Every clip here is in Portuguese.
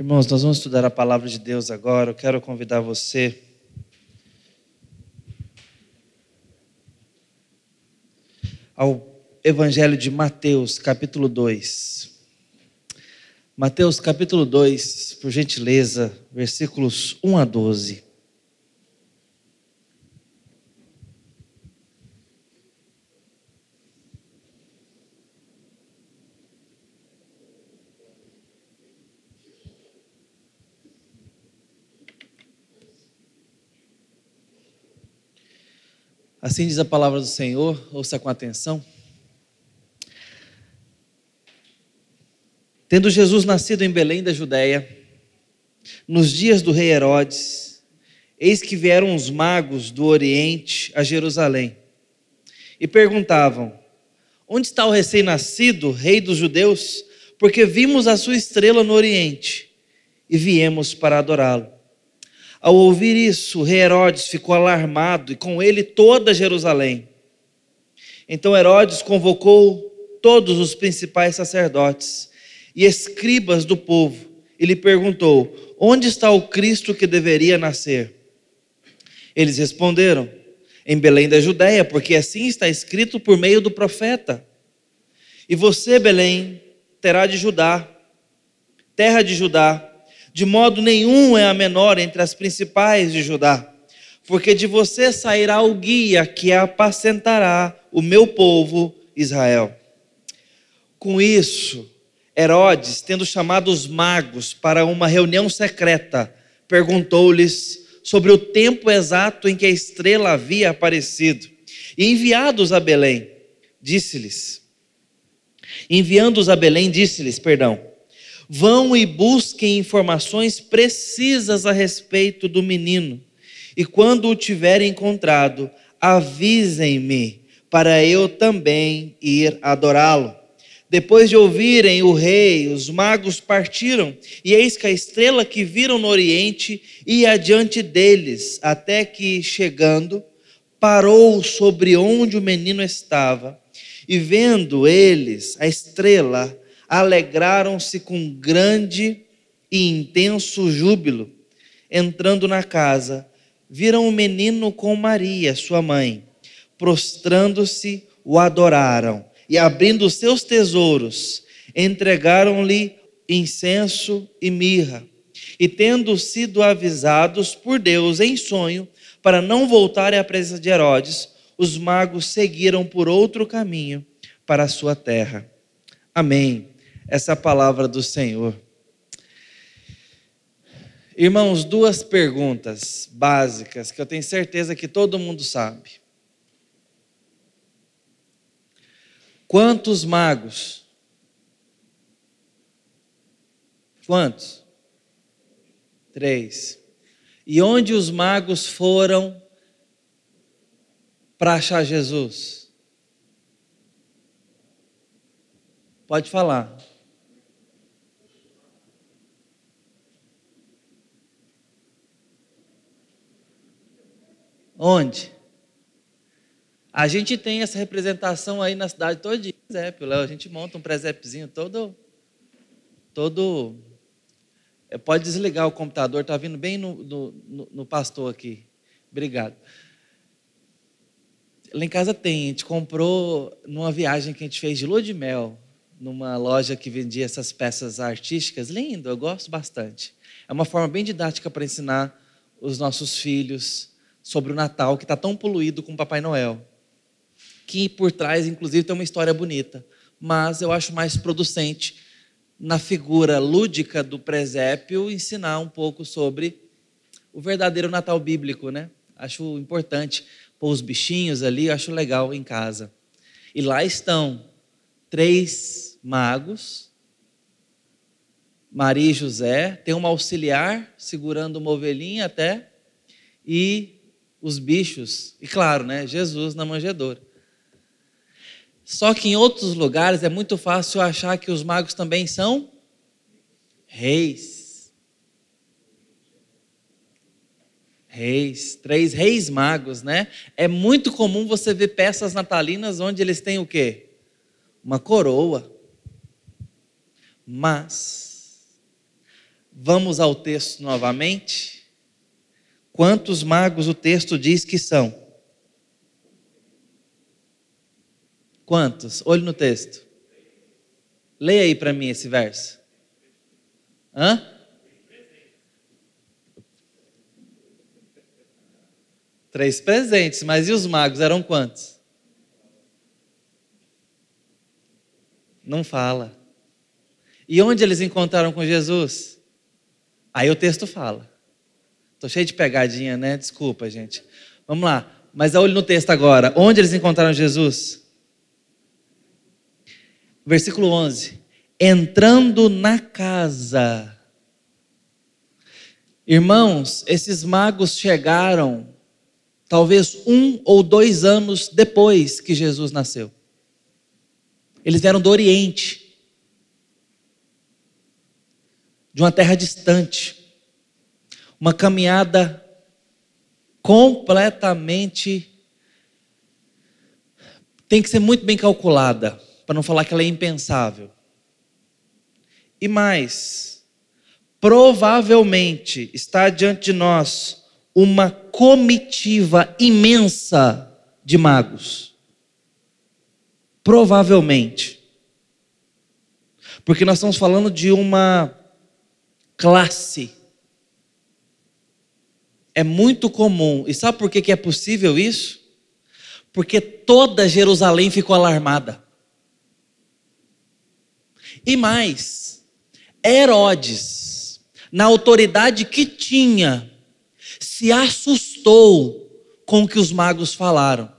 Irmãos, nós vamos estudar a palavra de Deus agora. Eu quero convidar você ao Evangelho de Mateus, capítulo 2. Mateus, capítulo 2, por gentileza, versículos 1 a 12. Assim diz a palavra do Senhor, ouça com atenção. Tendo Jesus nascido em Belém da Judéia, nos dias do rei Herodes, eis que vieram os magos do Oriente a Jerusalém e perguntavam: onde está o recém-nascido, rei dos judeus? Porque vimos a sua estrela no Oriente e viemos para adorá-lo. Ao ouvir isso, o rei Herodes ficou alarmado e com ele toda Jerusalém. Então Herodes convocou todos os principais sacerdotes e escribas do povo e lhe perguntou: onde está o Cristo que deveria nascer? Eles responderam: em Belém da Judéia, porque assim está escrito por meio do profeta. E você, Belém, terra de Judá, de modo nenhum é a menor entre as principais de Judá, porque de você sairá o guia que apacentará o meu povo Israel. Com isso, Herodes, tendo chamado os magos para uma reunião secreta, perguntou-lhes sobre o tempo exato em que a estrela havia aparecido. E enviando-os a Belém, disse-lhes, vão e busquem informações precisas a respeito do menino, e quando o tiverem encontrado, avisem-me, para eu também ir adorá-lo. Depois de ouvirem o rei, os magos partiram, e eis que a estrela que viram no Oriente ia adiante deles, até que, chegando, parou sobre onde o menino estava, e vendo eles a estrela, alegraram-se com grande e intenso júbilo. Entrando na casa, viram o menino com Maria, sua mãe. Prostrando-se, o adoraram. E abrindo os seus tesouros, entregaram-lhe incenso e mirra. E tendo sido avisados por Deus em sonho, para não voltarem à presença de Herodes, os magos seguiram por outro caminho para a sua terra. Amém. Essa é a palavra do Senhor. Irmãos, duas perguntas básicas que eu tenho certeza que todo mundo sabe. Quantos magos? Quantos? 3. E onde os magos foram para achar Jesus? Pode falar. Onde? A gente tem essa representação aí na cidade todo dia, presépio. A gente monta um presépiozinho todo. Pode desligar o computador, está vindo bem no pastor aqui. Obrigado. Lá em casa tem, a gente comprou numa viagem que a gente fez de lua de mel, numa loja que vendia essas peças artísticas. Lindo, eu gosto bastante. É uma forma bem didática para ensinar os nossos filhos sobre o Natal, que está tão poluído com o Papai Noel, que por trás, inclusive, tem uma história bonita, mas eu acho mais producente, na figura lúdica do presépio, ensinar um pouco sobre o verdadeiro Natal bíblico, né? Acho importante pôr os bichinhos ali, acho legal em casa. E lá estão 3 magos, Maria e José, tem uma auxiliar segurando uma ovelhinha até, e os bichos, e claro, né, Jesus na manjedoura. Só que em outros lugares é muito fácil achar que os magos também são reis. Reis, 3 reis magos, né? É muito comum você ver peças natalinas onde eles têm o quê? Uma coroa. Mas Vamos ao texto novamente. Quantos magos o texto diz que são? Quantos? Olhe no texto. Leia aí para mim esse verso. Hã? 3 presentes, mas e os magos eram quantos? Não fala. E onde eles encontraram com Jesus? Aí o texto fala. Estou cheio de pegadinha, né? Desculpa, gente. Vamos lá. Mas olhe no texto agora. Onde eles encontraram Jesus? Versículo 11. Entrando na casa. Irmãos, esses magos chegaram talvez 1 ou 2 anos depois que Jesus nasceu. Eles vieram do Oriente, de uma terra distante, uma caminhada completamente, tem que ser muito bem calculada, para não falar que ela é impensável. E mais, provavelmente está diante de nós uma comitiva imensa de magos. Provavelmente. Porque nós estamos falando de uma classe. É muito comum. E sabe por que é possível isso? Porque toda Jerusalém ficou alarmada. E mais, Herodes, na autoridade que tinha, se assustou com o que os magos falaram.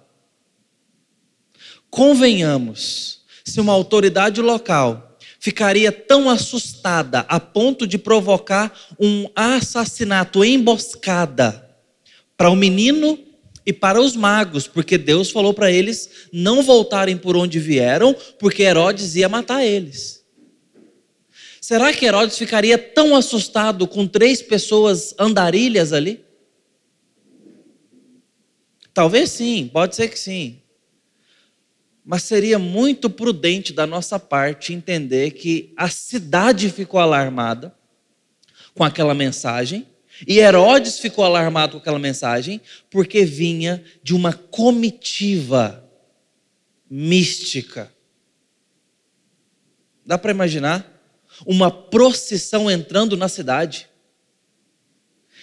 Convenhamos, se uma autoridade local ficaria tão assustada a ponto de provocar um assassinato, emboscada, para o menino e para os magos, porque Deus falou para eles não voltarem por onde vieram, porque Herodes ia matar eles. Será que Herodes ficaria tão assustado com 3 pessoas andarilhas ali? Talvez sim, pode ser que sim. Mas seria muito prudente da nossa parte entender que a cidade ficou alarmada com aquela mensagem e Herodes ficou alarmado com aquela mensagem porque vinha de uma comitiva mística. Dá para imaginar? Uma procissão entrando na cidade.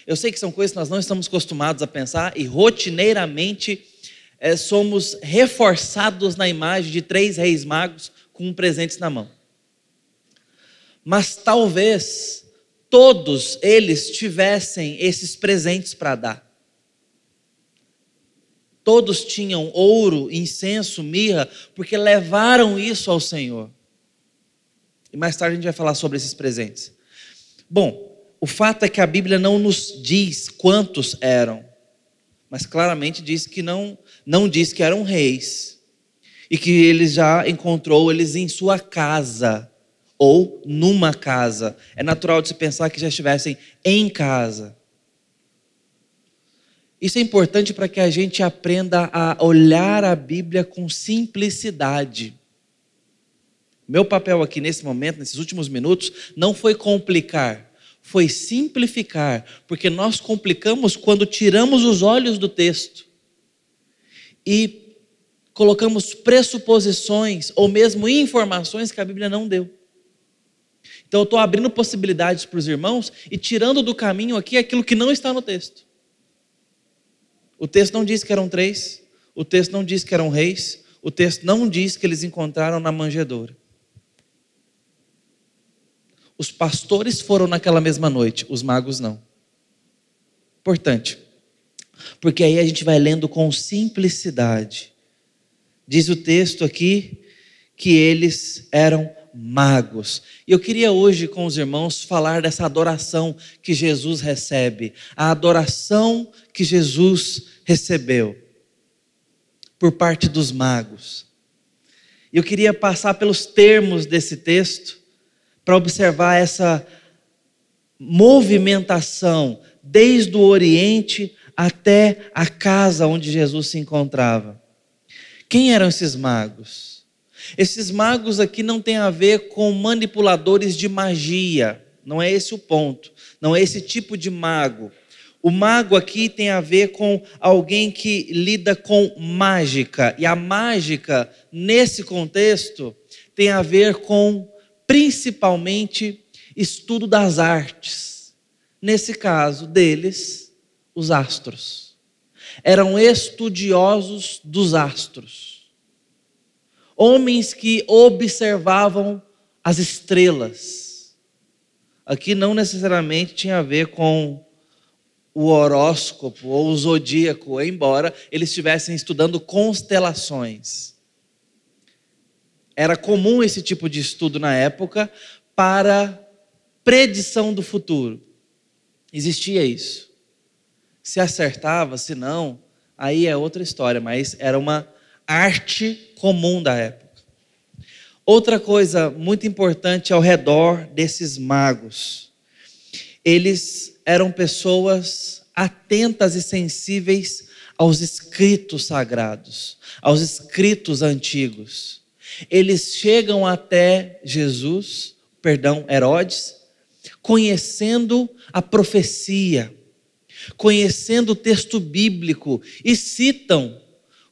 Eu sei que são coisas que nós não estamos acostumados a pensar e rotineiramente somos reforçados na imagem de 3 reis magos com presentes na mão. Mas talvez todos eles tivessem esses presentes para dar. Todos tinham ouro, incenso, mirra, porque levaram isso ao Senhor. E mais tarde a gente vai falar sobre esses presentes. Bom, o fato é que a Bíblia não nos diz quantos eram, mas claramente diz que não diz que eram reis e que ele já encontrou eles em sua casa ou numa casa. É natural de se pensar que já estivessem em casa. Isso é importante para que a gente aprenda a olhar a Bíblia com simplicidade. Meu papel aqui nesse momento, nesses últimos minutos, não foi complicar, foi simplificar, porque nós complicamos quando tiramos os olhos do texto e colocamos pressuposições ou mesmo informações que a Bíblia não deu. Então eu estou abrindo possibilidades para os irmãos e tirando do caminho aqui aquilo que não está no texto. O texto não diz que eram 3, o texto não diz que eram reis, o texto não diz que eles encontraram na manjedoura. Os pastores foram naquela mesma noite, os magos não. Importante, porque aí a gente vai lendo com simplicidade. Diz o texto aqui que eles eram magos. E eu queria hoje com os irmãos falar dessa adoração que Jesus recebe. A adoração que Jesus recebeu por parte dos magos. Eu queria passar pelos termos desse texto para observar essa movimentação desde o Oriente até a casa onde Jesus se encontrava. Quem eram esses magos? Esses magos aqui não têm a ver com manipuladores de magia. Não é esse o ponto. Não é esse tipo de mago. O mago aqui tem a ver com alguém que lida com mágica. E a mágica, nesse contexto, tem a ver com, principalmente, estudo das artes. Nesse caso deles, os astros. Eram estudiosos dos astros. Homens que observavam as estrelas. Aqui não necessariamente tinha a ver com o horóscopo ou o zodíaco, embora eles estivessem estudando constelações. Era comum esse tipo de estudo na época para predição do futuro. Existia isso. Se acertava, se não, aí é outra história, mas era uma arte comum da época. Outra coisa muito importante ao redor desses magos. Eles eram pessoas atentas e sensíveis aos escritos sagrados, aos escritos antigos. Eles chegam até Herodes, conhecendo a profecia, conhecendo o texto bíblico, e citam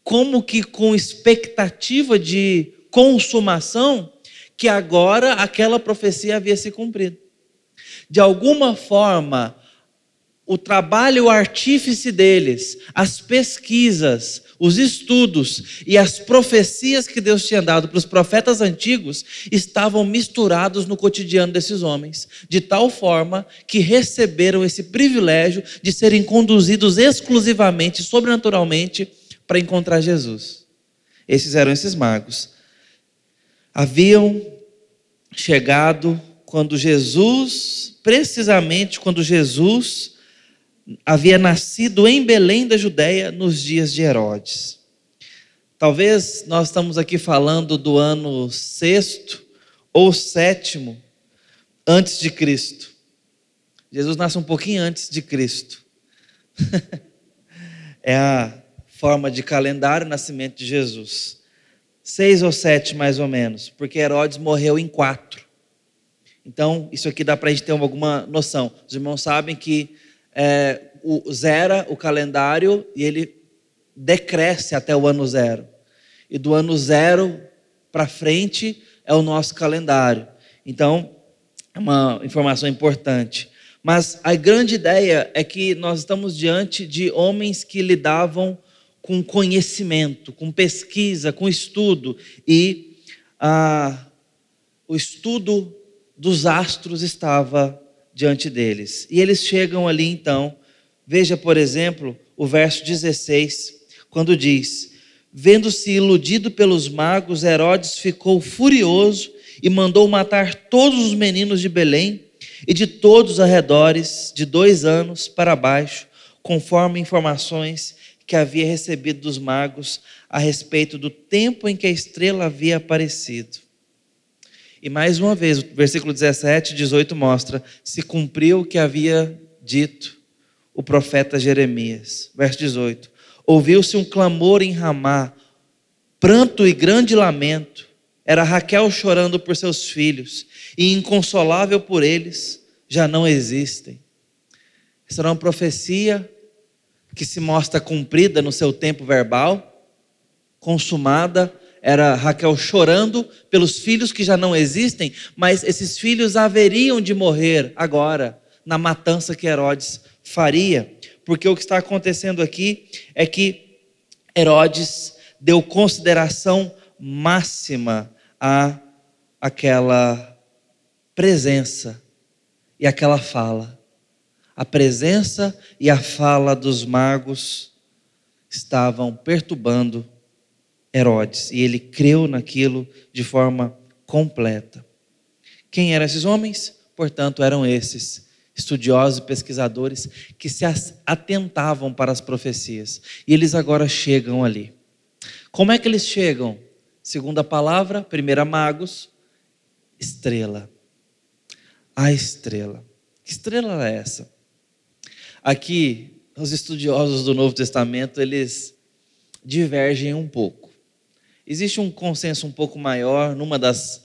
como que com expectativa de consumação, que agora aquela profecia havia se cumprido. De alguma forma, o trabalho, o artífice deles, as pesquisas, os estudos e as profecias que Deus tinha dado para os profetas antigos estavam misturados no cotidiano desses homens, de tal forma que receberam esse privilégio de serem conduzidos exclusivamente, sobrenaturalmente, para encontrar Jesus. Esses eram esses magos. Haviam chegado precisamente quando Jesus havia nascido em Belém da Judéia, nos dias de Herodes. Talvez nós estamos aqui falando do ano 6º ou 7º antes de Cristo. Jesus nasce um pouquinho antes de Cristo. É a forma de calendário o nascimento de Jesus. 6 ou 7 mais ou menos, porque Herodes morreu em 4. Então, isso aqui dá para a gente ter alguma noção. Os irmãos sabem que zera o calendário e ele decresce até o ano 0. E do ano 0 para frente é o nosso calendário. Então, é uma informação importante. Mas a grande ideia é que nós estamos diante de homens que lidavam com conhecimento, com pesquisa, com estudo. E o estudo dos astros estava diante deles. E eles chegam ali então, veja por exemplo o verso 16, quando diz: vendo-se iludido pelos magos, Herodes ficou furioso e mandou matar todos os meninos de Belém e de todos os arredores, de 2 anos para baixo, conforme informações que havia recebido dos magos a respeito do tempo em que a estrela havia aparecido. E mais uma vez, o versículo 17 e 18 mostra: se cumpriu o que havia dito o profeta Jeremias. Verso 18: ouviu-se um clamor em Ramá, pranto e grande lamento. Era Raquel chorando por seus filhos, e inconsolável por eles, já não existem. Essa era uma profecia que se mostra cumprida no seu tempo verbal, consumada. Era Raquel chorando pelos filhos que já não existem, mas esses filhos haveriam de morrer agora, na matança que Herodes faria. Porque o que está acontecendo aqui é que Herodes deu consideração máxima a aquela presença e aquela fala. A presença e a fala dos magos estavam perturbando Herodes, e ele creu naquilo de forma completa. Quem eram esses homens? Portanto, eram esses estudiosos e pesquisadores que se atentavam para as profecias. E eles agora chegam ali. Como é que eles chegam? Segunda palavra, primeira magos, estrela. A estrela. Que estrela era essa? Aqui, os estudiosos do Novo Testamento, eles divergem um pouco. Existe um consenso um pouco maior numa das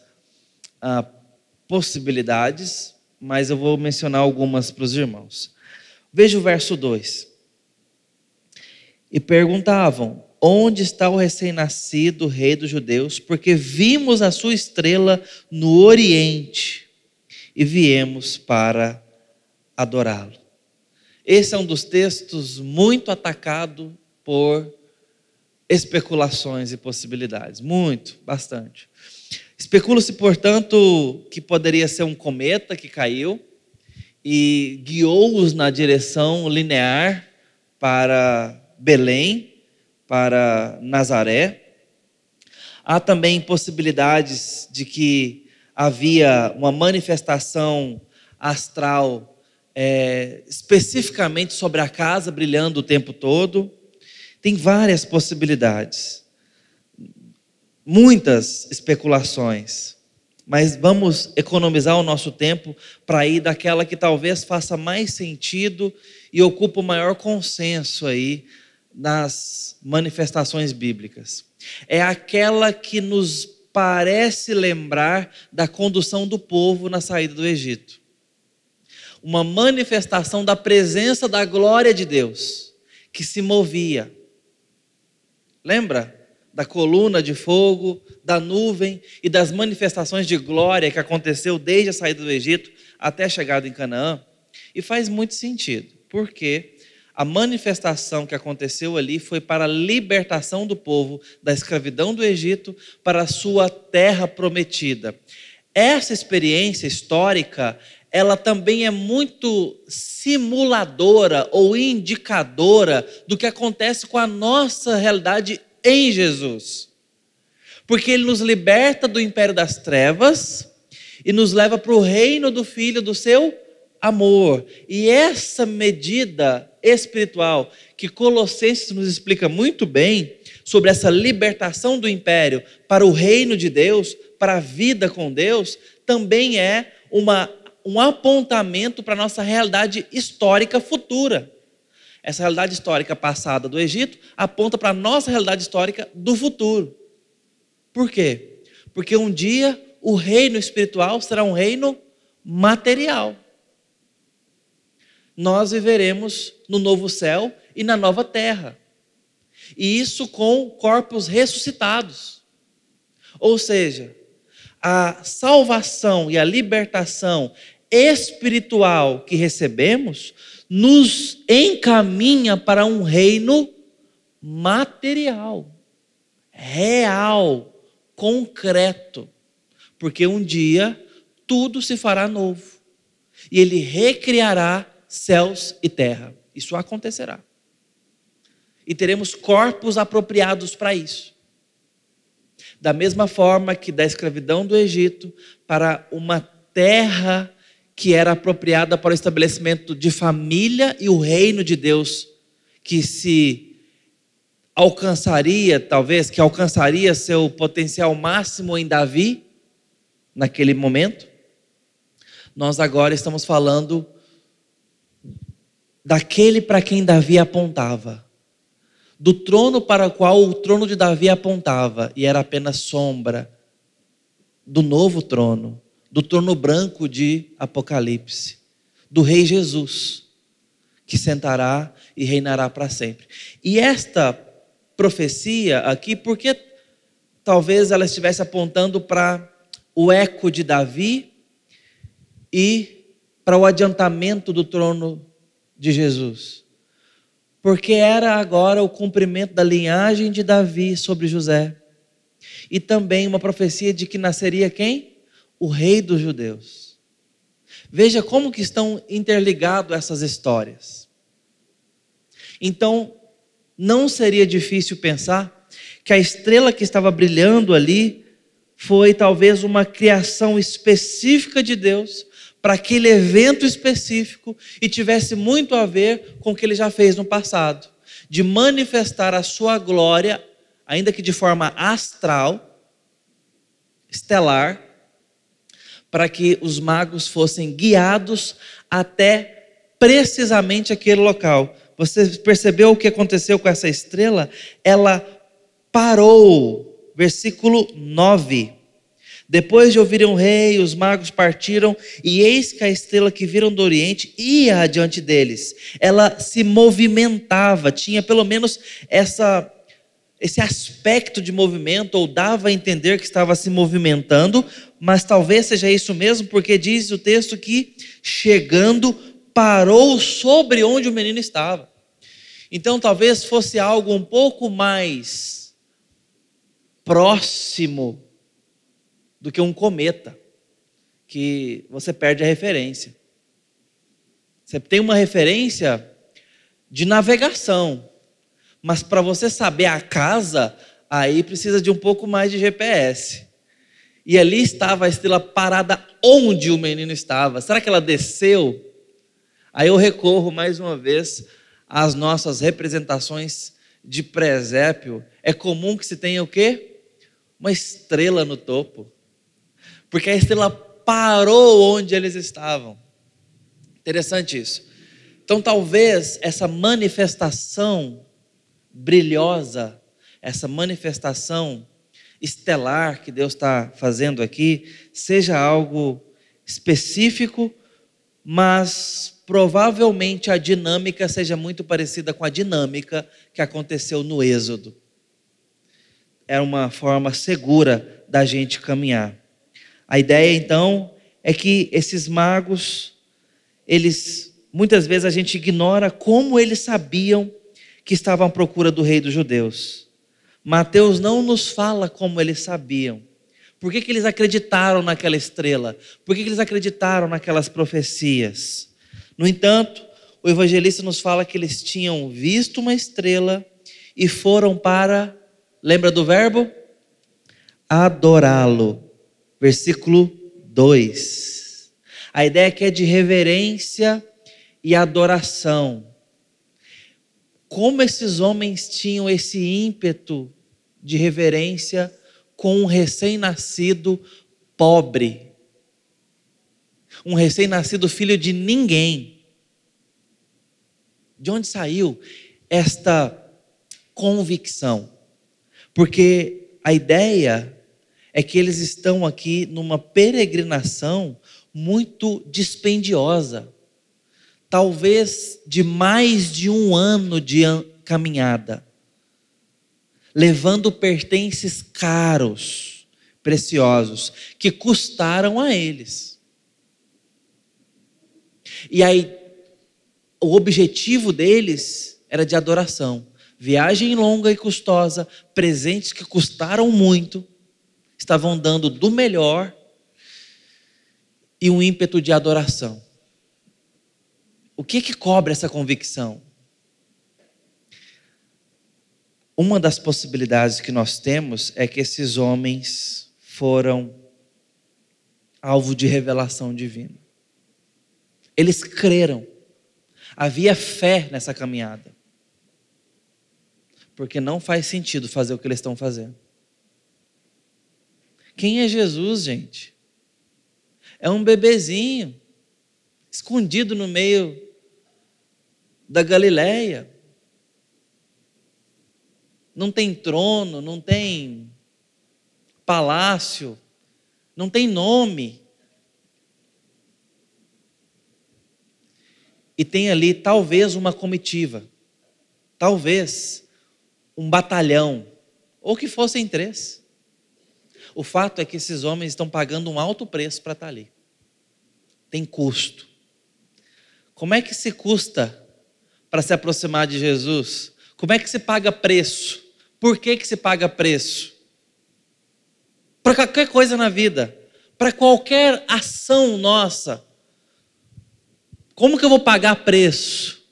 possibilidades, mas eu vou mencionar algumas para os irmãos. Veja o verso 2. E perguntavam, onde está o recém-nascido rei dos judeus? Porque vimos a sua estrela no Oriente e viemos para adorá-lo. Esse é um dos textos muito atacado por especulações e possibilidades. Muito, bastante. Especula-se, portanto, que poderia ser um cometa que caiu e guiou-os na direção linear para Belém, para Nazaré. Há também possibilidades de que havia uma manifestação astral especificamente sobre a casa, brilhando o tempo todo. Tem várias possibilidades, muitas especulações, mas vamos economizar o nosso tempo para ir daquela que talvez faça mais sentido e ocupe o maior consenso aí nas manifestações bíblicas. É aquela que nos parece lembrar da condução do povo na saída do Egito. Uma manifestação da presença da glória de Deus que se movia. Lembra da coluna de fogo, da nuvem e das manifestações de glória que aconteceu desde a saída do Egito até a chegada em Canaã? E faz muito sentido, porque a manifestação que aconteceu ali foi para a libertação do povo da escravidão do Egito para a sua terra prometida. Essa experiência histórica, ela também é muito simuladora ou indicadora do que acontece com a nossa realidade em Jesus. Porque ele nos liberta do império das trevas e nos leva para o reino do Filho do seu amor. E essa medida espiritual que Colossenses nos explica muito bem sobre essa libertação do império para o reino de Deus, para a vida com Deus, também é um apontamento para a nossa realidade histórica futura. Essa realidade histórica passada do Egito aponta para a nossa realidade histórica do futuro. Por quê? Porque um dia o reino espiritual será um reino material. Nós viveremos no novo céu e na nova terra. E isso com corpos ressuscitados. Ou seja, a salvação e a libertação espiritual que recebemos nos encaminha para um reino material, real, concreto. Porque um dia tudo se fará novo. E ele recriará céus e terra. Isso acontecerá. E teremos corpos apropriados para isso. Da mesma forma que da escravidão do Egito para uma terra que era apropriada para o estabelecimento de família e o reino de Deus, que se alcançaria, talvez, que alcançaria seu potencial máximo em Davi, naquele momento, nós agora estamos falando daquele para quem Davi apontava, do trono para o qual o trono de Davi apontava, e era apenas sombra do novo trono, do trono branco de Apocalipse, do rei Jesus, que sentará e reinará para sempre. E esta profecia aqui, porque talvez ela estivesse apontando para o eco de Davi e para o adiantamento do trono de Jesus, porque era agora o cumprimento da linhagem de Davi sobre José, e também uma profecia de que nasceria quem? O rei dos judeus. Veja como que estão interligadas essas histórias. Então, não seria difícil pensar que a estrela que estava brilhando ali foi talvez uma criação específica de Deus para aquele evento específico e tivesse muito a ver com o que ele já fez no passado, de manifestar a sua glória, ainda que de forma astral, estelar, para que os magos fossem guiados até precisamente aquele local. Você percebeu o que aconteceu com essa estrela? Ela parou, versículo 9. Depois de ouvirem o rei, os magos partiram, e eis que a estrela que viram do Oriente ia adiante deles. Ela se movimentava, tinha pelo menos esse aspecto de movimento, ou dava a entender que estava se movimentando, mas talvez seja isso mesmo, porque diz o texto que, chegando, parou sobre onde o menino estava. Então talvez fosse algo um pouco mais próximo do que um cometa, que você perde a referência. Você tem uma referência de navegação, mas para você saber a casa, aí precisa de um pouco mais de GPS. E ali estava a estrela parada onde o menino estava. Será que ela desceu? Aí eu recorro mais uma vez às nossas representações de presépio. É comum que se tenha o quê? Uma estrela no topo. Porque a estrela parou onde eles estavam. Interessante isso. Então talvez essa manifestação brilhosa, essa manifestação estelar que Deus está fazendo aqui, seja algo específico, mas provavelmente a dinâmica seja muito parecida com a dinâmica que aconteceu no Êxodo. Era uma forma segura da gente caminhar. A ideia, então, é que esses magos, eles, muitas vezes a gente ignora como eles sabiam que estavam à procura do rei dos judeus. Mateus não nos fala como eles sabiam. Por que eles acreditaram naquela estrela? Por que eles acreditaram naquelas profecias? No entanto, o evangelista nos fala que eles tinham visto uma estrela e foram para, lembra do verbo? Adorá-lo. Versículo 2. A ideia aqui é de reverência e adoração. Como esses homens tinham esse ímpeto de reverência com um recém-nascido pobre. Um recém-nascido filho de ninguém. De onde saiu esta convicção? Porque a ideia é que eles estão aqui numa peregrinação muito dispendiosa. Talvez de mais de um ano de caminhada, levando pertences caros, preciosos, que custaram a eles. E aí, o objetivo deles era de adoração. Viagem longa e custosa, presentes que custaram muito, estavam dando do melhor e um ímpeto de adoração. O que que cobre essa convicção? Uma das possibilidades que nós temos é que esses homens foram alvo de revelação divina. Eles creram. Havia fé nessa caminhada. Porque não faz sentido fazer o que eles estão fazendo. Quem é Jesus, gente? É um bebezinho escondido no meio da Galileia. Não tem trono, não tem palácio, não tem nome. E tem ali talvez uma comitiva, talvez um batalhão, ou que fossem 3. O fato é que esses homens estão pagando um alto preço para estar ali. Tem custo. Como é que se custa para se aproximar de Jesus? Como é que se paga preço? Por que se paga preço? Para qualquer coisa na vida, para qualquer ação nossa. Como que eu vou pagar preço?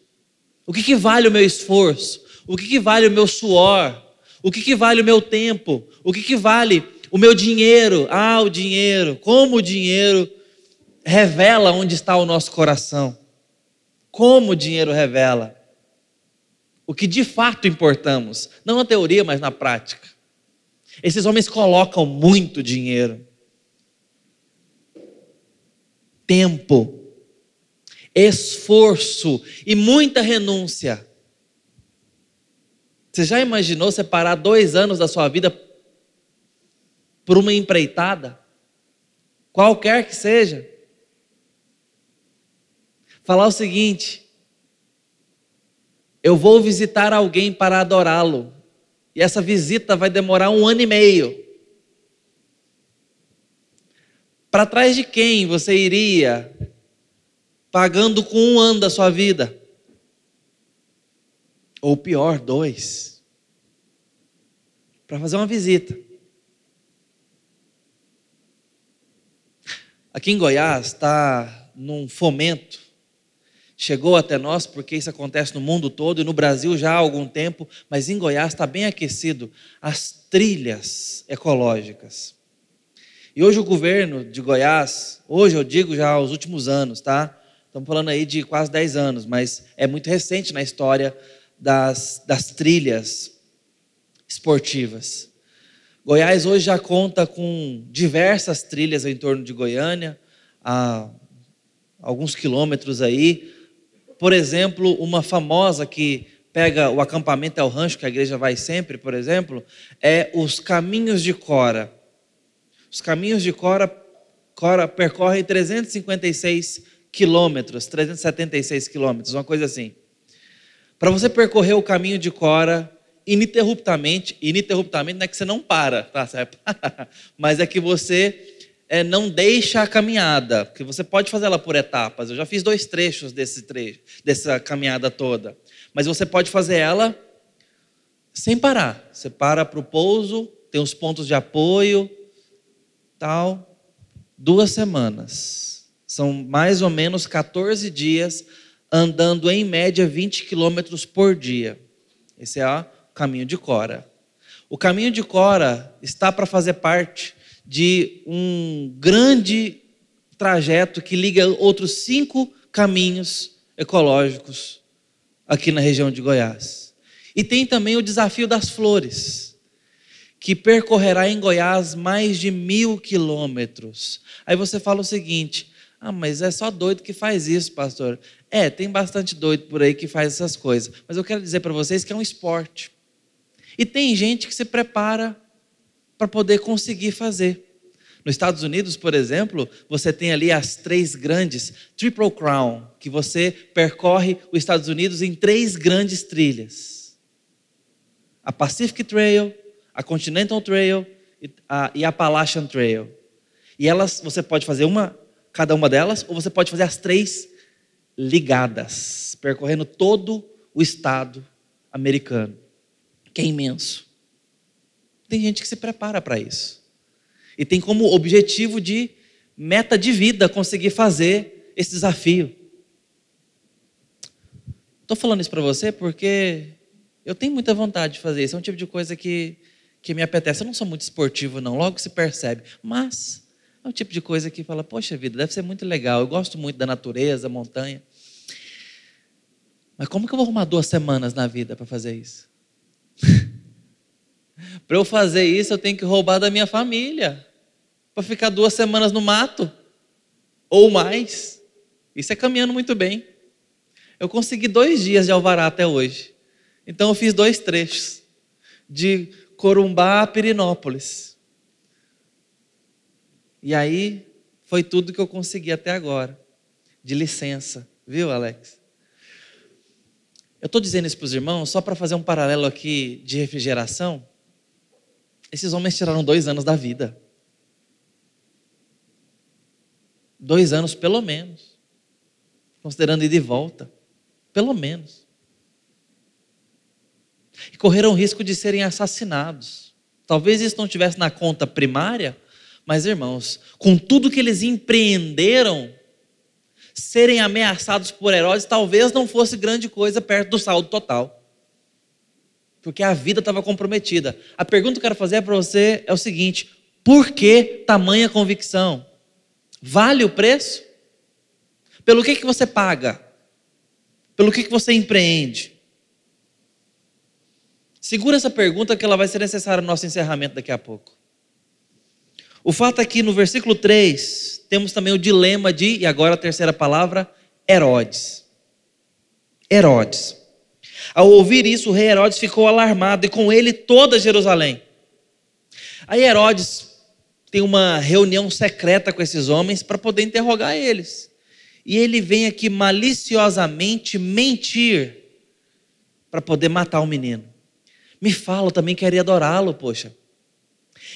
O que vale o meu esforço? O que vale o meu suor? O que vale o meu tempo? O que vale o meu dinheiro? Ah, o dinheiro. Como o dinheiro revela onde está o nosso coração. Como o dinheiro revela o que de fato importamos, não na teoria, mas na prática. Esses homens colocam muito dinheiro, tempo, esforço e muita renúncia. Você já imaginou separar 2 anos da sua vida por uma empreitada? qualquer que seja, falar o seguinte: eu vou visitar alguém para adorá-lo, e essa visita vai demorar 1 ano e meio. Para trás de quem você iria pagando com 1 ano da sua vida? Ou pior, 2. Para fazer uma visita. Aqui em Goiás está num fomento. Chegou até nós, porque isso acontece no mundo todo e no Brasil já há algum tempo, mas em Goiás está bem aquecido, as trilhas ecológicas. E hoje o governo de Goiás, hoje eu digo já aos últimos anos, tá? Estamos falando aí de quase 10 anos, mas é muito recente na história das trilhas esportivas. Goiás hoje já conta com diversas trilhas em torno de Goiânia, há alguns quilômetros aí. Por exemplo, uma famosa que pega o acampamento, é o rancho que a igreja vai sempre, por exemplo, é os Caminhos de Cora. Os Caminhos de Cora percorrem 356 quilômetros, 376 quilômetros, uma coisa assim. Para você percorrer o Caminho de Cora ininterruptamente, não é que você não para, tá? Você vai parar, mas é que você não deixa a caminhada, porque você pode fazer ela por etapas. Eu já fiz 2 trechos dessa caminhada toda, mas você pode fazer ela sem parar. Você para para o pouso, tem os pontos de apoio, tal. 2 semanas, são mais ou menos 14 dias, andando em média 20 quilômetros por dia. Esse é o Caminho de Cora. O Caminho de Cora está para fazer parte de um grande trajeto que liga outros 5 caminhos ecológicos aqui na região de Goiás. E tem também o Desafio das Flores, que percorrerá em Goiás mais de 1000 quilômetros. Aí você fala o seguinte: ah, mas é só doido que faz isso, pastor. Tem bastante doido por aí que faz essas coisas. Mas eu quero dizer para vocês que é um esporte. E tem gente que se prepara para poder conseguir fazer. Nos Estados Unidos, por exemplo, você tem ali as 3 grandes, Triple Crown, que você percorre os Estados Unidos em 3 grandes trilhas. A Pacific Trail, a Continental Trail e a Appalachian Trail. E elas, você pode fazer cada uma delas, ou você pode fazer as 3 ligadas, percorrendo todo o estado americano, que é imenso. Tem gente que se prepara para isso. E tem como objetivo de meta de vida conseguir fazer esse desafio. Estou falando isso para você porque eu tenho muita vontade de fazer isso. É um tipo de coisa que me apetece. Eu não sou muito esportivo não, logo se percebe. Mas é um tipo de coisa que fala, poxa vida, deve ser muito legal. Eu gosto muito da natureza, montanha. Mas como que eu vou arrumar 2 semanas na vida para fazer isso? Para eu fazer isso, eu tenho que roubar da minha família. Para ficar 2 semanas no mato. Ou mais. Isso é caminhando muito bem. Eu consegui 2 dias de Alvará até hoje. Então eu fiz 2 trechos. De Corumbá a Pirinópolis. E aí foi tudo que eu consegui até agora. De licença. Viu, Alex? Eu estou dizendo isso para os irmãos só para fazer um paralelo aqui de refrigeração. Esses homens tiraram 2 anos da vida. 2 anos pelo menos. Considerando ida e volta. Pelo menos. E correram o risco de serem assassinados. Talvez isso não tivesse na conta primária, mas irmãos, com tudo que eles empreenderam, serem ameaçados por Herodes talvez não fosse grande coisa perto do saldo total. Porque a vida estava comprometida. A pergunta que eu quero fazer para você é o seguinte: por que tamanha convicção? Vale o preço? Pelo que você paga? Pelo que você empreende? Segura essa pergunta que ela vai ser necessária no nosso encerramento daqui a pouco. O fato é que no versículo 3 temos também o dilema de, e agora a terceira palavra, Herodes. Herodes. Ao ouvir isso, o rei Herodes ficou alarmado e com ele toda Jerusalém. Aí Herodes tem uma reunião secreta com esses homens para poder interrogar eles. E ele vem aqui maliciosamente mentir para poder matar o menino. Me fala, eu também queria adorá-lo, poxa.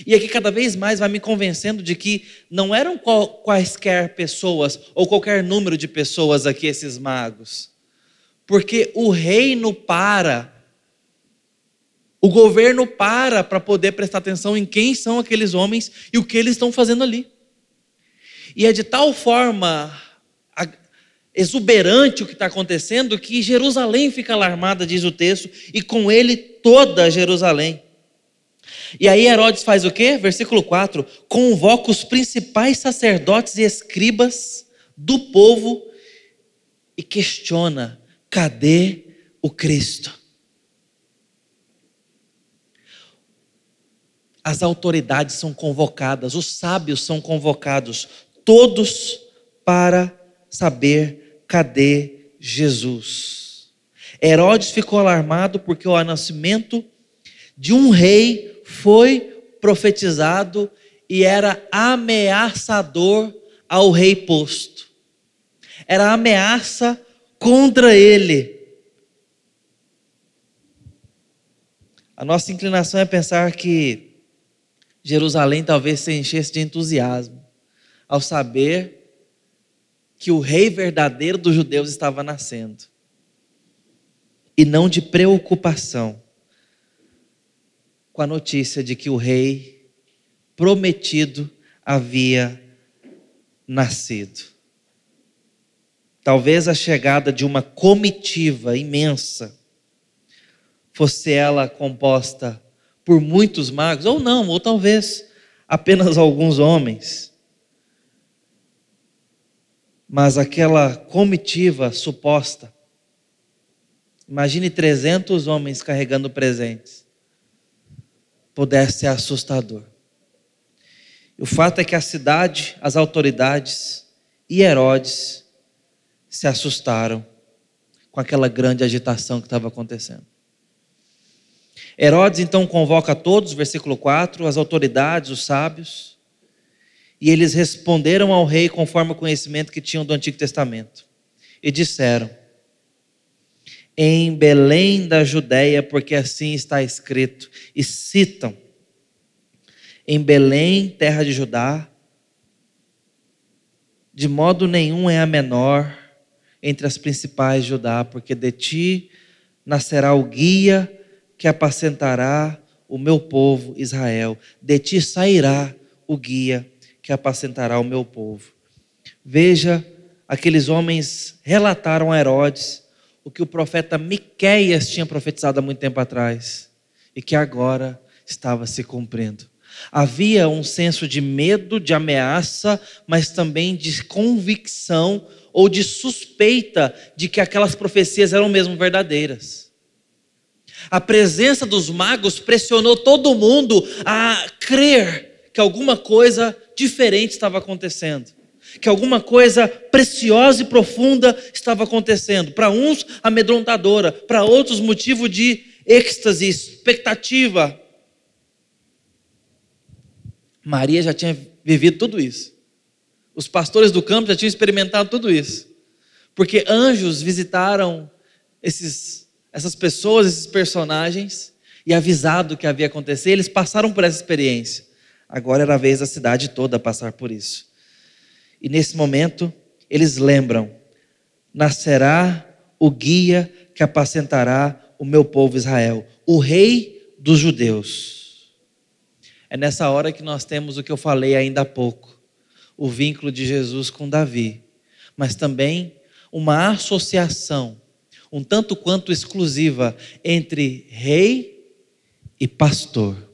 E aqui cada vez mais vai me convencendo de que não eram quaisquer pessoas ou qualquer número de pessoas aqui esses magos. Porque o reino para, o governo para poder prestar atenção em quem são aqueles homens e o que eles estão fazendo ali. E é de tal forma exuberante o que está acontecendo que Jerusalém fica alarmada, diz o texto, e com ele toda Jerusalém. E aí Herodes faz o quê? Versículo 4, convoca os principais sacerdotes e escribas do povo e questiona, cadê o Cristo? As autoridades são convocadas, os sábios são convocados, todos para saber cadê Jesus. Herodes ficou alarmado porque o nascimento de um rei foi profetizado e era ameaçador ao rei posto. Era ameaça contra ele. A nossa inclinação é pensar que Jerusalém talvez se enchesse de entusiasmo ao saber que o rei verdadeiro dos judeus estava nascendo, e não de preocupação com a notícia de que o rei prometido havia nascido. Talvez a chegada de uma comitiva imensa fosse ela composta por muitos magos, ou não, ou talvez apenas alguns homens. Mas aquela comitiva suposta, imagine 300 homens carregando presentes, pudesse ser assustador. O fato é que a cidade, as autoridades e Herodes se assustaram com aquela grande agitação que estava acontecendo. Herodes então convoca todos, versículo 4, as autoridades, os sábios, e eles responderam ao rei conforme o conhecimento que tinham do Antigo Testamento. E disseram, em Belém da Judéia, porque assim está escrito. E citam, em Belém, terra de Judá, de modo nenhum é a menor entre as principais de Judá, porque de ti nascerá o guia que apacentará o meu povo Israel. De ti sairá o guia que apacentará o meu povo. Veja, aqueles homens relataram a Herodes o que o profeta Miquéias tinha profetizado há muito tempo atrás e que agora estava se cumprindo. Havia um senso de medo, de ameaça, mas também de convicção ou de suspeita de que aquelas profecias eram mesmo verdadeiras. A presença dos magos pressionou todo mundo a crer que alguma coisa diferente estava acontecendo, que alguma coisa preciosa e profunda estava acontecendo. Para uns, amedrontadora, para outros, motivo de êxtase, expectativa. Maria já tinha vivido tudo isso. Os pastores do campo já tinham experimentado tudo isso. Porque anjos visitaram essas pessoas, esses personagens, e avisado o que havia acontecido, eles passaram por essa experiência. Agora era a vez da cidade toda passar por isso. E nesse momento, eles lembram, nascerá o guia que apacentará o meu povo Israel, o rei dos judeus. É nessa hora que nós temos o que eu falei ainda há pouco, o vínculo de Jesus com Davi, mas também uma associação, um tanto quanto exclusiva, entre rei e pastor.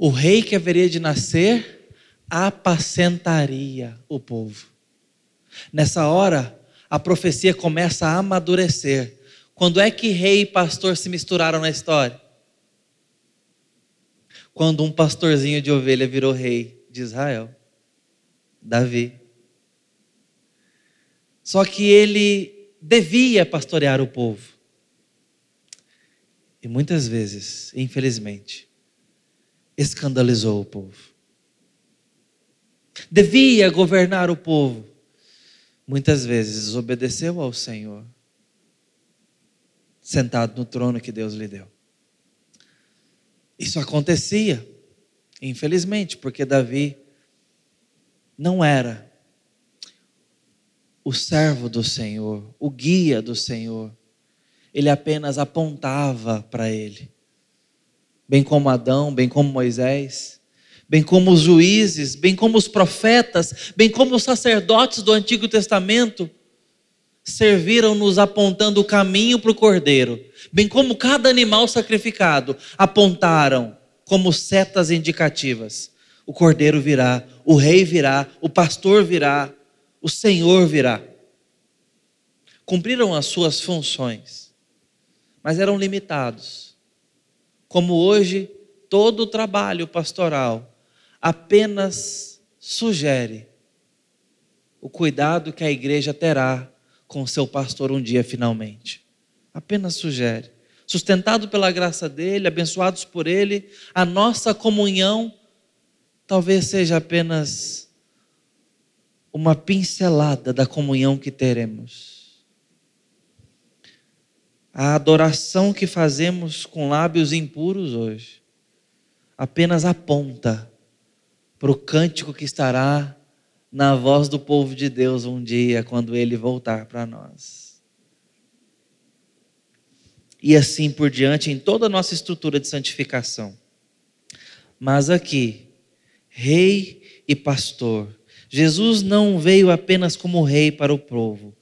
O rei que haveria de nascer apacentaria o povo. Nessa hora, a profecia começa a amadurecer. Quando é que rei e pastor se misturaram na história? Quando um pastorzinho de ovelha virou rei de Israel, Davi. Só que ele devia pastorear o povo. E muitas vezes, infelizmente, escandalizou o povo. Devia governar o povo. Muitas vezes desobedeceu ao Senhor, sentado no trono que Deus lhe deu. Isso acontecia, infelizmente, porque Davi não era o servo do Senhor, o guia do Senhor. Ele apenas apontava para ele. Bem como Adão, bem como Moisés, bem como os juízes, bem como os profetas, bem como os sacerdotes do Antigo Testamento, serviram-nos apontando o caminho para o Cordeiro, bem como cada animal sacrificado, apontaram como setas indicativas. O Cordeiro virá, o Rei virá, o Pastor virá, o Senhor virá. Cumpriram as suas funções, mas eram limitados. Como hoje, todo o trabalho pastoral apenas sugere o cuidado que a igreja terá com seu pastor um dia finalmente. Apenas sugere. Sustentado pela graça dele, abençoados por ele, a nossa comunhão talvez seja apenas uma pincelada da comunhão que teremos. A adoração que fazemos com lábios impuros hoje apenas aponta para o cântico que estará na voz do povo de Deus um dia, quando ele voltar para nós. E assim por diante, em toda a nossa estrutura de santificação. Mas aqui, rei e pastor. Jesus não veio apenas como rei para o povo,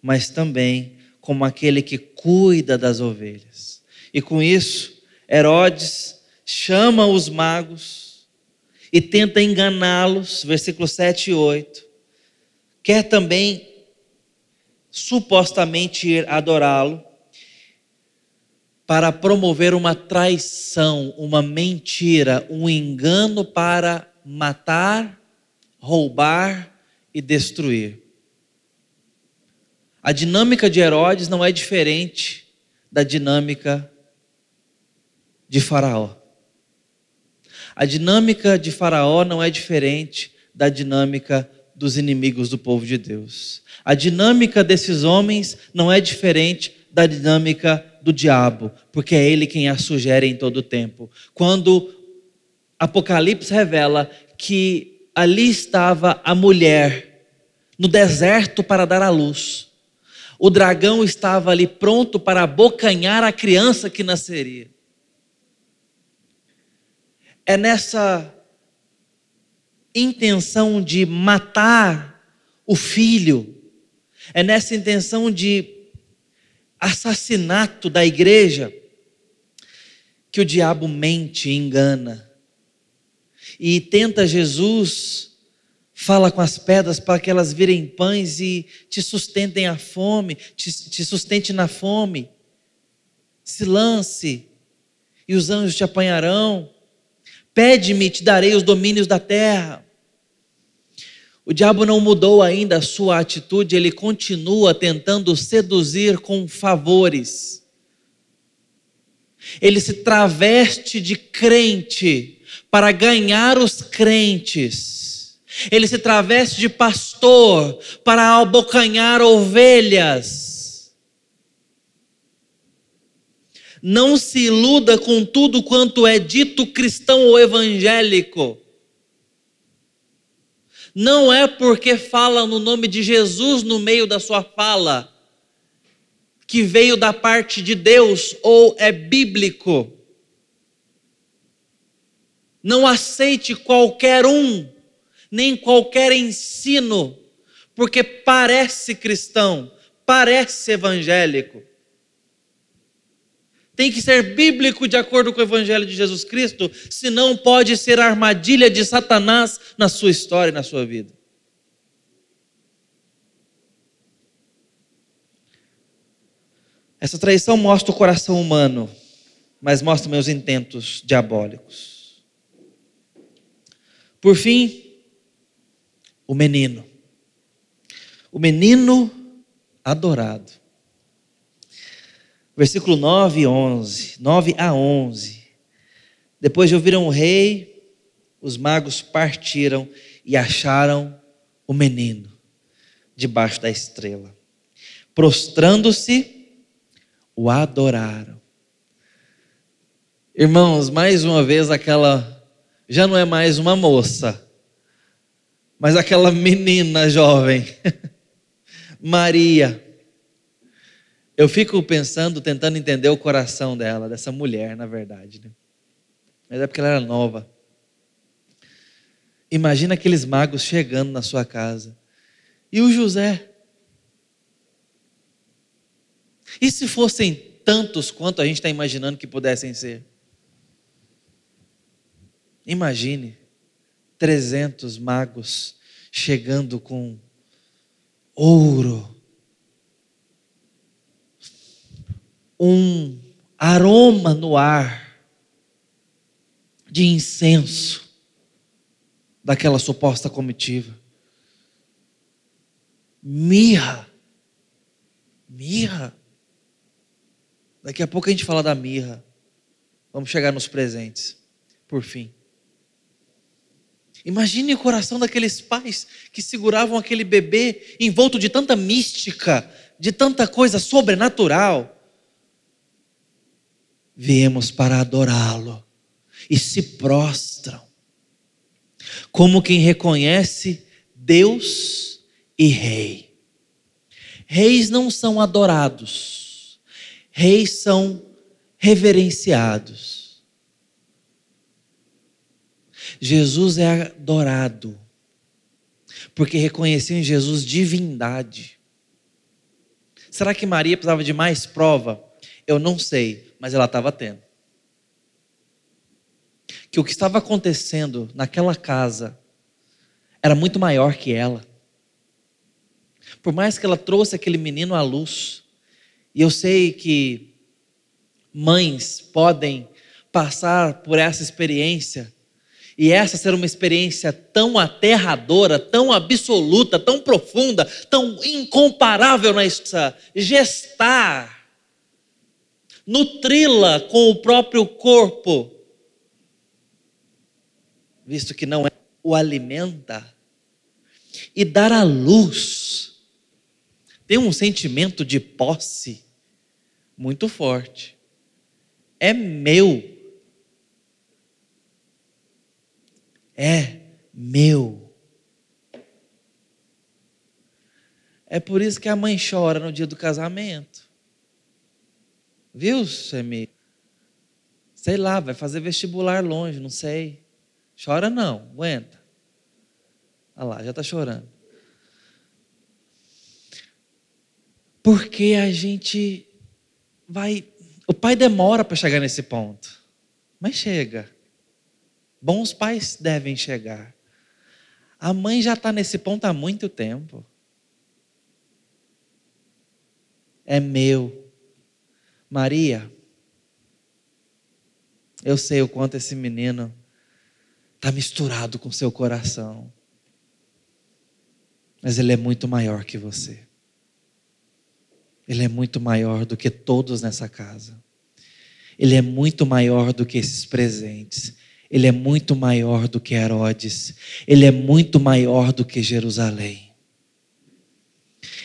mas também como aquele que cuida das ovelhas. E com isso, Herodes chama os magos e tenta enganá-los, versículos 7 e 8. Quer também, supostamente, ir adorá-lo para promover uma traição, uma mentira, um engano para matar, roubar e destruir. A dinâmica de Herodes não é diferente da dinâmica de Faraó. A dinâmica de Faraó não é diferente da dinâmica dos inimigos do povo de Deus. A dinâmica desses homens não é diferente da dinâmica do diabo, porque é ele quem a sugere em todo o tempo. Quando Apocalipse revela que ali estava a mulher no deserto para dar à luz, o dragão estava ali pronto para abocanhar a criança que nasceria. É nessa intenção de matar o filho, é nessa intenção de assassinato da igreja que o diabo mente, engana. E tenta Jesus, fala com as pedras para que elas virem pães e te sustentem a fome, te sustente na fome. Se lance e os anjos te apanharão. Pede-me, te darei os domínios da terra. O diabo não mudou ainda a sua atitude, ele continua tentando seduzir com favores. Ele se traveste de crente para ganhar os crentes. Ele se traveste de pastor para abocanhar ovelhas. Não se iluda com tudo quanto é dito cristão ou evangélico. Não é porque fala no nome de Jesus no meio da sua fala que veio da parte de Deus ou é bíblico. Não aceite qualquer um, nem qualquer ensino, porque parece cristão, parece evangélico. Tem que ser bíblico de acordo com o evangelho de Jesus Cristo, senão pode ser a armadilha de Satanás na sua história e na sua vida. Essa traição mostra o coração humano, mas mostra meus intentos diabólicos. Por fim, o menino. O menino adorado. Versículo 9 a 11. Depois de ouviram o rei, os magos partiram e acharam o menino debaixo da estrela. Prostrando-se, o adoraram. Irmãos, mais uma vez aquela, já não é mais uma moça, mas aquela menina jovem, Maria. Eu fico pensando, tentando entender o coração dela, dessa mulher, na verdade, né? Mas é porque ela era nova. Imagina aqueles magos chegando na sua casa. E o José? E se fossem tantos quanto a gente está imaginando que pudessem ser? Imagine 300 magos chegando com ouro, um aroma no ar de incenso daquela suposta comitiva. Mirra. Daqui a pouco a gente fala da mirra. Vamos chegar nos presentes, por fim. Imagine o coração daqueles pais que seguravam aquele bebê envolto de tanta mística, de tanta coisa sobrenatural. Viemos para adorá-lo e se prostram, como quem reconhece Deus e Rei. Reis não são adorados, reis são reverenciados. Jesus é adorado, porque reconheceu em Jesus divindade. Será que Maria precisava de mais prova? Eu não sei, mas ela estava tendo. Que o que estava acontecendo naquela casa era muito maior que ela. Por mais que ela trouxe aquele menino à luz, e eu sei que mães podem passar por essa experiência, e essa ser uma experiência tão aterradora, tão absoluta, tão profunda, tão incomparável nessa gestar, nutri-la com o próprio corpo, visto que não é o alimenta, e dar à luz, tem um sentimento de posse muito forte. É meu. É meu. É por isso que a mãe chora no dia do casamento. Viu, Semir? Sei lá, vai fazer vestibular longe, não sei. Chora não, aguenta. Olha lá, já está chorando. Porque a gente vai... O pai demora para chegar nesse ponto. Mas chega. Bons pais devem chegar. A mãe já está nesse ponto há muito tempo. É meu. Maria, eu sei o quanto esse menino está misturado com seu coração. Mas ele é muito maior que você. Ele é muito maior do que todos nessa casa. Ele é muito maior do que esses presentes. Ele é muito maior do que Herodes. Ele é muito maior do que Jerusalém.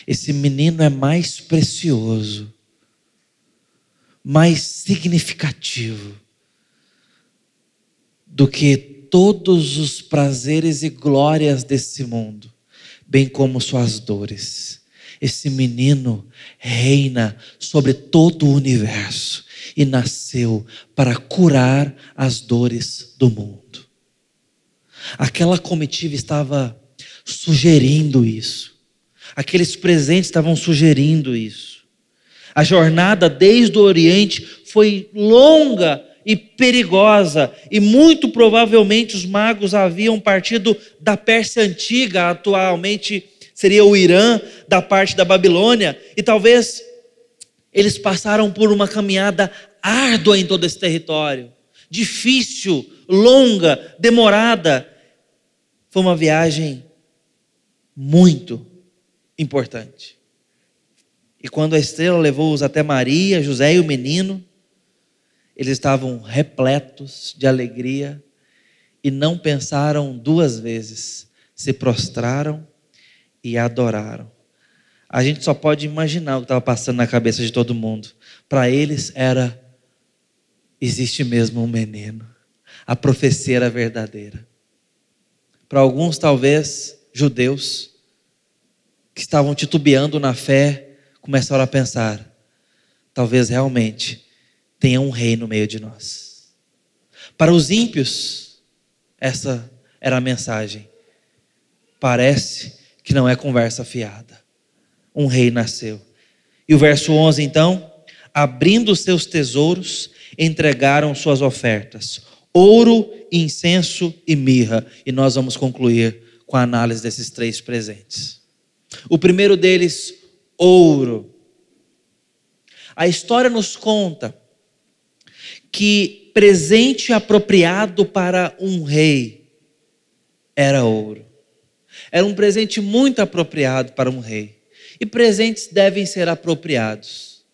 Esse menino é mais precioso, mais significativo do que todos os prazeres e glórias desse mundo, bem como suas dores. Esse menino reina sobre todo o universo e nasceu para curar as dores do mundo. Aquela comitiva estava sugerindo isso. Aqueles presentes estavam sugerindo isso. A jornada desde o Oriente foi longa e perigosa, e muito provavelmente os magos haviam partido da Pérsia antiga, atualmente seria o Irã, da parte da Babilônia, e talvez eles passaram por uma caminhada árdua em todo esse território, difícil, longa, demorada. Foi uma viagem muito importante. E quando a estrela levou-os até Maria, José e o menino, eles estavam repletos de alegria e não pensaram duas vezes, se prostraram e adoraram. A gente só pode imaginar o que estava passando na cabeça de todo mundo. Para eles era, existe mesmo um menino. A profecia era verdadeira. Para alguns, talvez, judeus, que estavam titubeando na fé, começaram a pensar, talvez realmente tenha um rei no meio de nós. Para os ímpios, essa era a mensagem. Parece que não é conversa fiada. Um rei nasceu. E o verso 11, então, abrindo seus tesouros, entregaram suas ofertas, ouro, incenso e mirra. E nós vamos concluir com a análise desses três presentes. O primeiro deles, ouro. A história nos conta que presente apropriado para um rei era ouro. Era um presente muito apropriado para um rei. E presentes devem ser apropriados.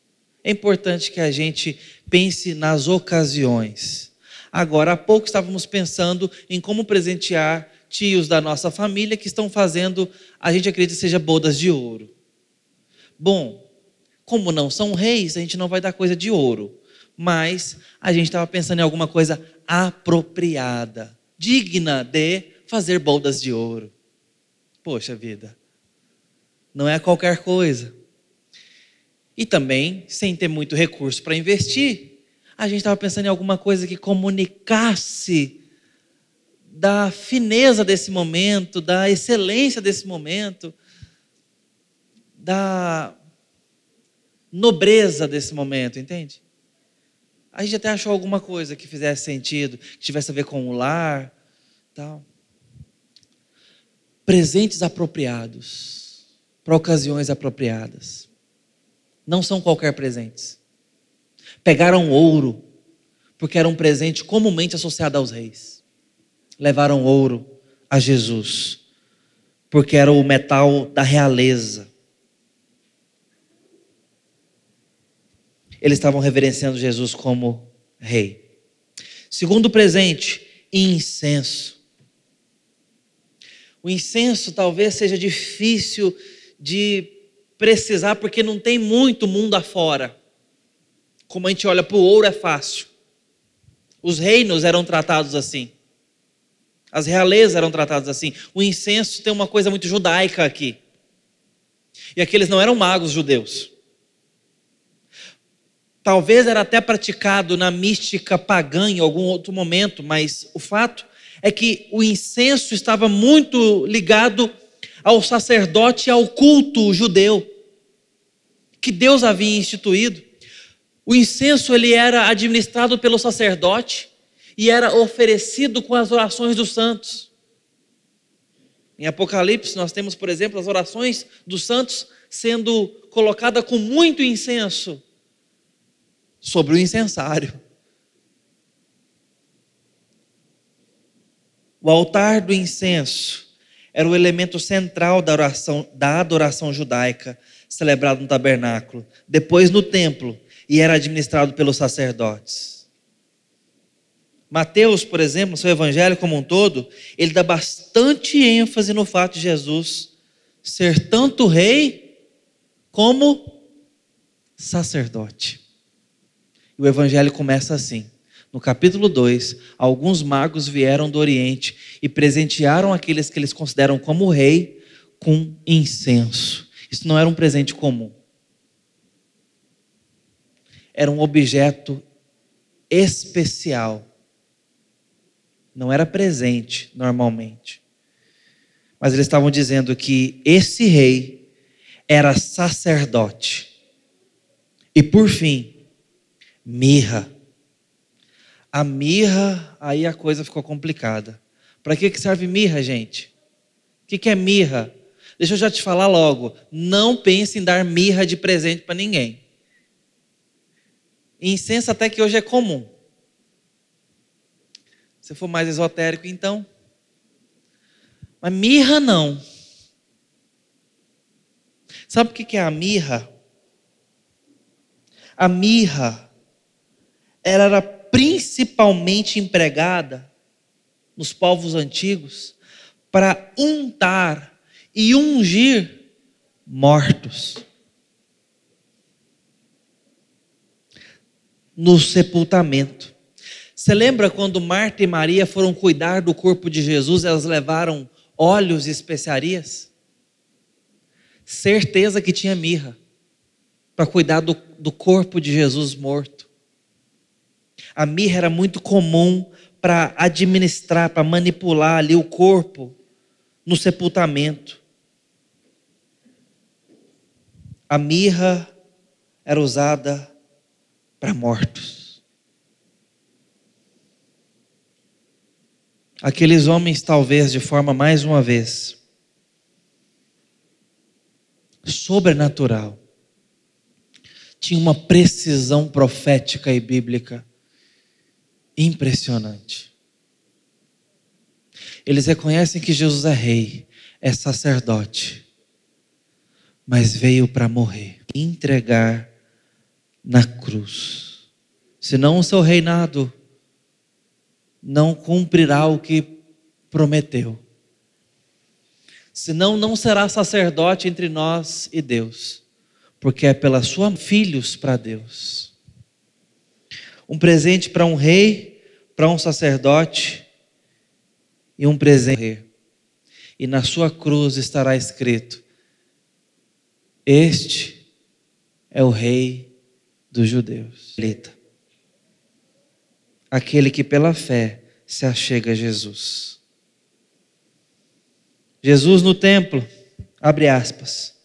É importante que a gente pense nas ocasiões. Agora, há pouco estávamos pensando em como presentear tios da nossa família que estão fazendo, a gente acredita que seja bodas de ouro. Bom, como não são reis, a gente não vai dar coisa de ouro. Mas a gente estava pensando em alguma coisa apropriada, digna de fazer bodas de ouro. Poxa vida. Não é qualquer coisa. E também, sem ter muito recurso para investir, a gente estava pensando em alguma coisa que comunicasse da fineza desse momento, da excelência desse momento, da nobreza desse momento, entende? A gente até achou alguma coisa que fizesse sentido, que tivesse a ver com o lar, tal. Presentes apropriados para ocasiões apropriadas. Não são qualquer presentes. Pegaram ouro, porque era um presente comumente associado aos reis. Levaram ouro a Jesus, porque era o metal da realeza. Eles estavam reverenciando Jesus como rei. Segundo presente, incenso. O incenso talvez seja difícil de precisar, porque não tem muito mundo afora. Como a gente olha para o ouro, é fácil. Os reinos eram tratados assim. As realezas eram tratadas assim. O incenso tem uma coisa muito judaica aqui. E aqueles não eram magos judeus. Talvez era até praticado na mística pagã em algum outro momento, mas o fato é que o incenso estava muito ligado ao sacerdote e ao culto judeu que Deus havia instituído. O incenso ele era administrado pelo sacerdote e era oferecido com as orações dos santos. Em Apocalipse nós temos, por exemplo, as orações dos santos sendo colocada com muito incenso sobre o incensário. O altar do incenso era o elemento central da adoração judaica, celebrado no tabernáculo, depois no templo, e era administrado pelos sacerdotes. Mateus, por exemplo, no seu evangelho como um todo, ele dá bastante ênfase no fato de Jesus ser tanto rei como sacerdote. E o evangelho começa assim. No capítulo 2, alguns magos vieram do Oriente e presentearam aqueles que eles consideram como rei com incenso. Isso não era um presente comum. Era um objeto especial. Não era presente normalmente. Mas eles estavam dizendo que esse rei era sacerdote. E por fim, mirra. A mirra, aí a coisa ficou complicada. Para que serve mirra, gente? O que é mirra? Deixa eu já te falar logo. Não pense em dar mirra de presente para ninguém. Incenso até que hoje é comum. Se for mais esotérico, então. Mas mirra não. Sabe o que é a mirra? A mirra ela era principalmente empregada nos povos antigos para untar e ungir mortos. No sepultamento. Você lembra quando Marta e Maria foram cuidar do corpo de Jesus, elas levaram óleos e especiarias? Certeza que tinha mirra para cuidar do corpo de Jesus morto. A mirra era muito comum para administrar, para manipular ali o corpo no sepultamento. A mirra era usada para mortos. Aqueles homens, talvez de forma mais uma vez sobrenatural, tinha uma precisão profética e bíblica impressionante. Eles reconhecem que Jesus é rei, é sacerdote, mas veio para morrer, entregar na cruz, senão o seu reinado não cumprirá o que prometeu, senão não será sacerdote entre nós e Deus, porque é pela sua filhos para Deus. Um presente para um rei, para um sacerdote e um presente, e na sua cruz estará escrito: este é o rei dos judeus, aquele que pela fé se achega a Jesus. Jesus no templo, abre aspas,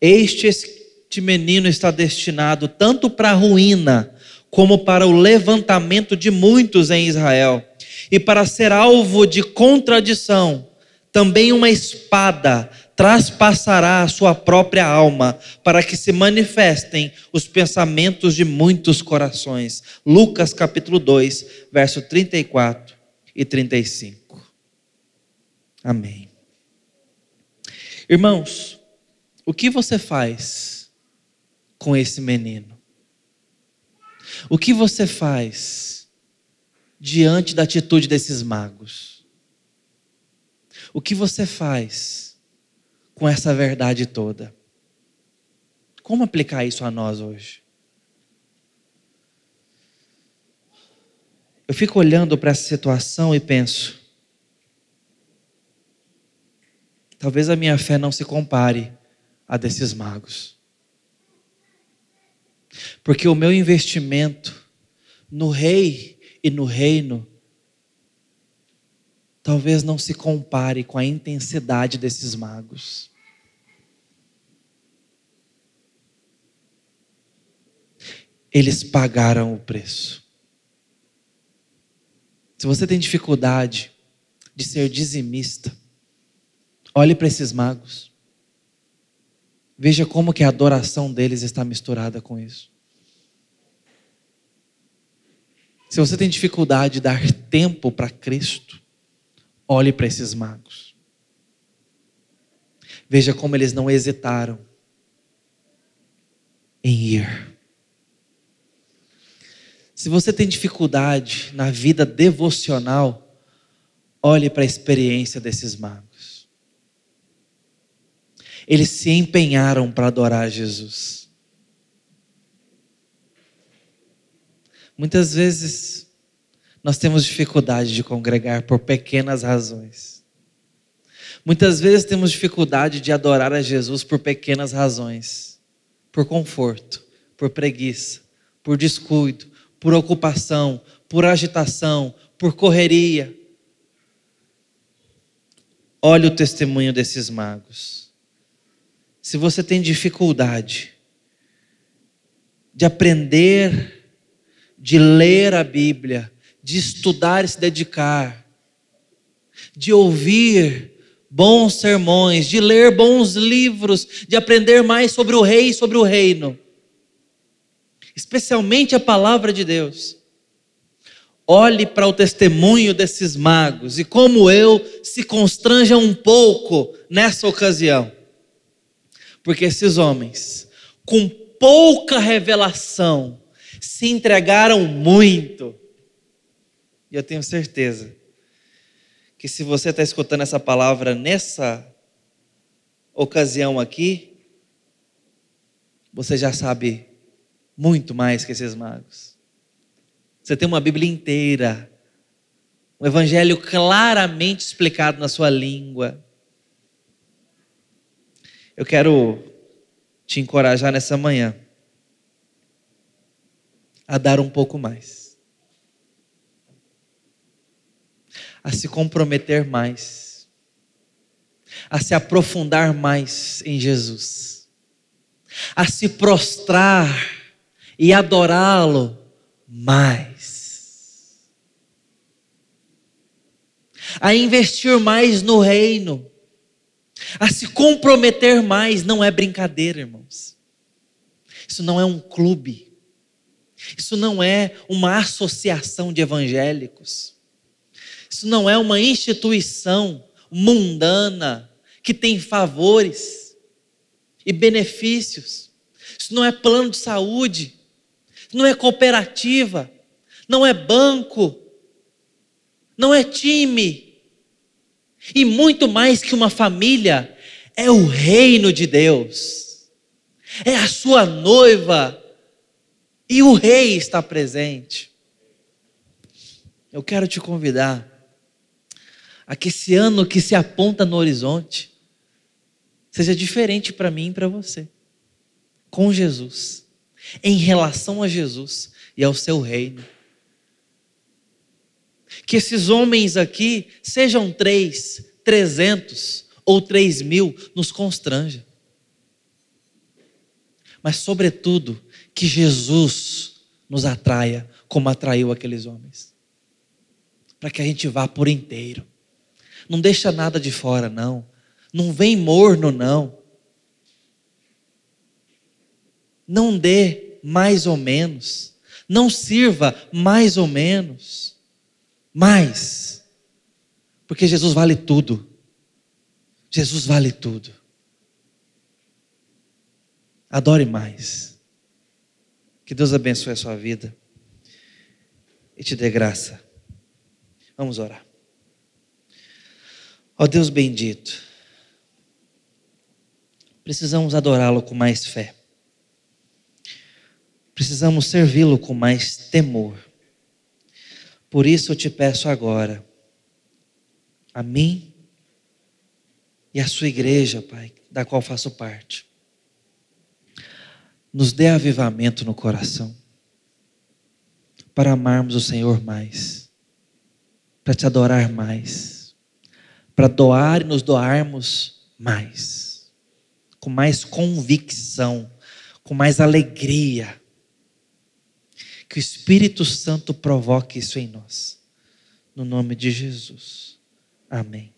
este menino está destinado tanto para a ruína como para o levantamento de muitos em Israel e para ser alvo de contradição. Também uma espada traspassará a sua própria alma, para que se manifestem os pensamentos de muitos corações. Lucas capítulo 2, verso 34 e 35. Amém. Irmãos, o que você faz com esse menino? O que você faz diante da atitude desses magos? O que você faz com essa verdade toda? Como aplicar isso a nós hoje? Eu fico olhando para essa situação e penso, talvez a minha fé não se compare à desses magos, porque o meu investimento no rei e no reino talvez não se compare com a intensidade desses magos. Eles pagaram o preço. Se você tem dificuldade de ser dizimista, olhe para esses magos. Veja como que a adoração deles está misturada com isso. Se você tem dificuldade de dar tempo para Cristo, olhe para esses magos. Veja como eles não hesitaram em ir. Se você tem dificuldade na vida devocional, olhe para a experiência desses magos. Eles se empenharam para adorar Jesus. Muitas vezes nós temos dificuldade de congregar por pequenas razões. Muitas vezes temos dificuldade de adorar a Jesus por pequenas razões. Por conforto, por preguiça, por descuido, por ocupação, por agitação, por correria. Olha o testemunho desses magos. Se você tem dificuldade de aprender, de ler a Bíblia, de estudar e se dedicar, de ouvir bons sermões, de ler bons livros, de aprender mais sobre o rei e sobre o reino, especialmente a palavra de Deus, olhe para o testemunho desses magos e como eu se constranja um pouco nessa ocasião, porque esses homens, com pouca revelação se entregaram muito. E eu tenho certeza que se você está escutando essa palavra nessa ocasião aqui, você já sabe muito mais que esses magos. Você tem uma Bíblia inteira, um evangelho claramente explicado na sua língua. Eu quero te encorajar nessa manhã a dar um pouco mais, a se comprometer mais, a se aprofundar mais em Jesus, a se prostrar e adorá-lo mais, a investir mais no reino, a se comprometer mais. Não é brincadeira, irmãos. Isso não é um clube, isso não é uma associação de evangélicos, isso não é uma instituição mundana que tem favores e benefícios, isso não é plano de saúde, não é cooperativa, não é banco, não é time. E muito mais que uma família, é o reino de Deus. É a sua noiva e o rei está presente. Eu quero te convidar a que esse ano que se aponta no horizonte seja diferente para mim e para você, com Jesus, em relação a Jesus e ao seu reino. Que esses homens aqui, sejam 3, 300 ou 3.000, nos constranja. Mas sobretudo, que Jesus nos atraia como atraiu aqueles homens, para que a gente vá por inteiro. Não deixa nada de fora, não. Não vem morno, não. Não dê mais ou menos, não sirva mais ou menos, mas, porque Jesus vale tudo, Jesus vale tudo. Adore mais, que Deus abençoe a sua vida e te dê graça. Vamos orar. Ó Deus bendito, precisamos adorá-lo com mais fé. Precisamos servi-lo com mais temor. Por isso eu te peço agora, a mim e a sua igreja, Pai, da qual faço parte, nos dê avivamento no coração, para amarmos o Senhor mais, para te adorar mais, para doar e nos doarmos mais, com mais convicção, com mais alegria. Que o Espírito Santo provoque isso em nós. No nome de Jesus. Amém.